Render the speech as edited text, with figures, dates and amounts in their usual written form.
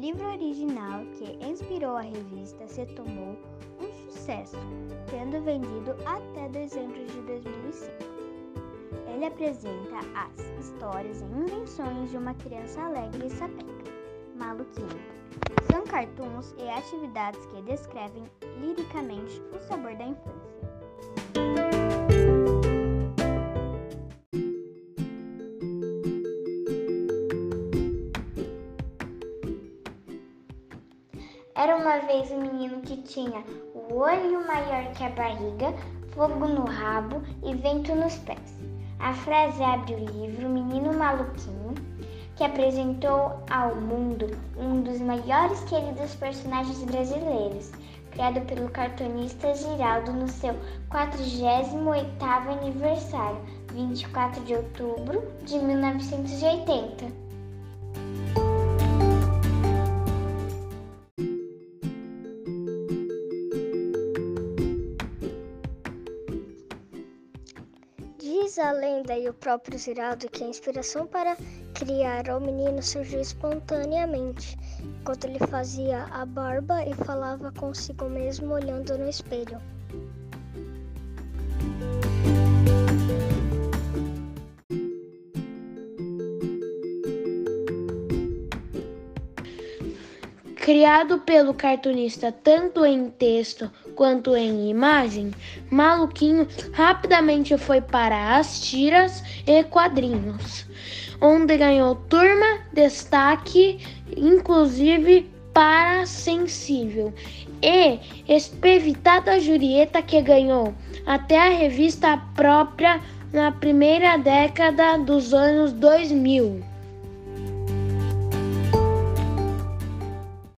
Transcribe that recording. livro original que inspirou a revista se tornou um sucesso, tendo vendido até dezembro de 2005. Ele apresenta as histórias e invenções de uma criança alegre e sapeca, Maluquinho. São cartoons e atividades que descrevem liricamente o sabor da infância. Era uma vez um menino que tinha o olho maior que a barriga, fogo no rabo e vento nos pés. A frase abre o livro Menino Maluquinho, que apresentou ao mundo um dos maiores queridos personagens brasileiros, criado pelo cartunista Giraldo no seu 48º aniversário, 24 de outubro de 1980. Diz a lenda e o próprio Ziraldo que a inspiração para criar o menino surgiu espontaneamente, enquanto ele fazia a barba e falava consigo mesmo olhando no espelho. Criado pelo cartunista tanto em texto quanto em imagem, Maluquinho rapidamente foi para as tiras e quadrinhos, onde ganhou turma, destaque, inclusive para Sensível, e espevitada Julieta, que ganhou até a revista própria na primeira década dos anos 2000.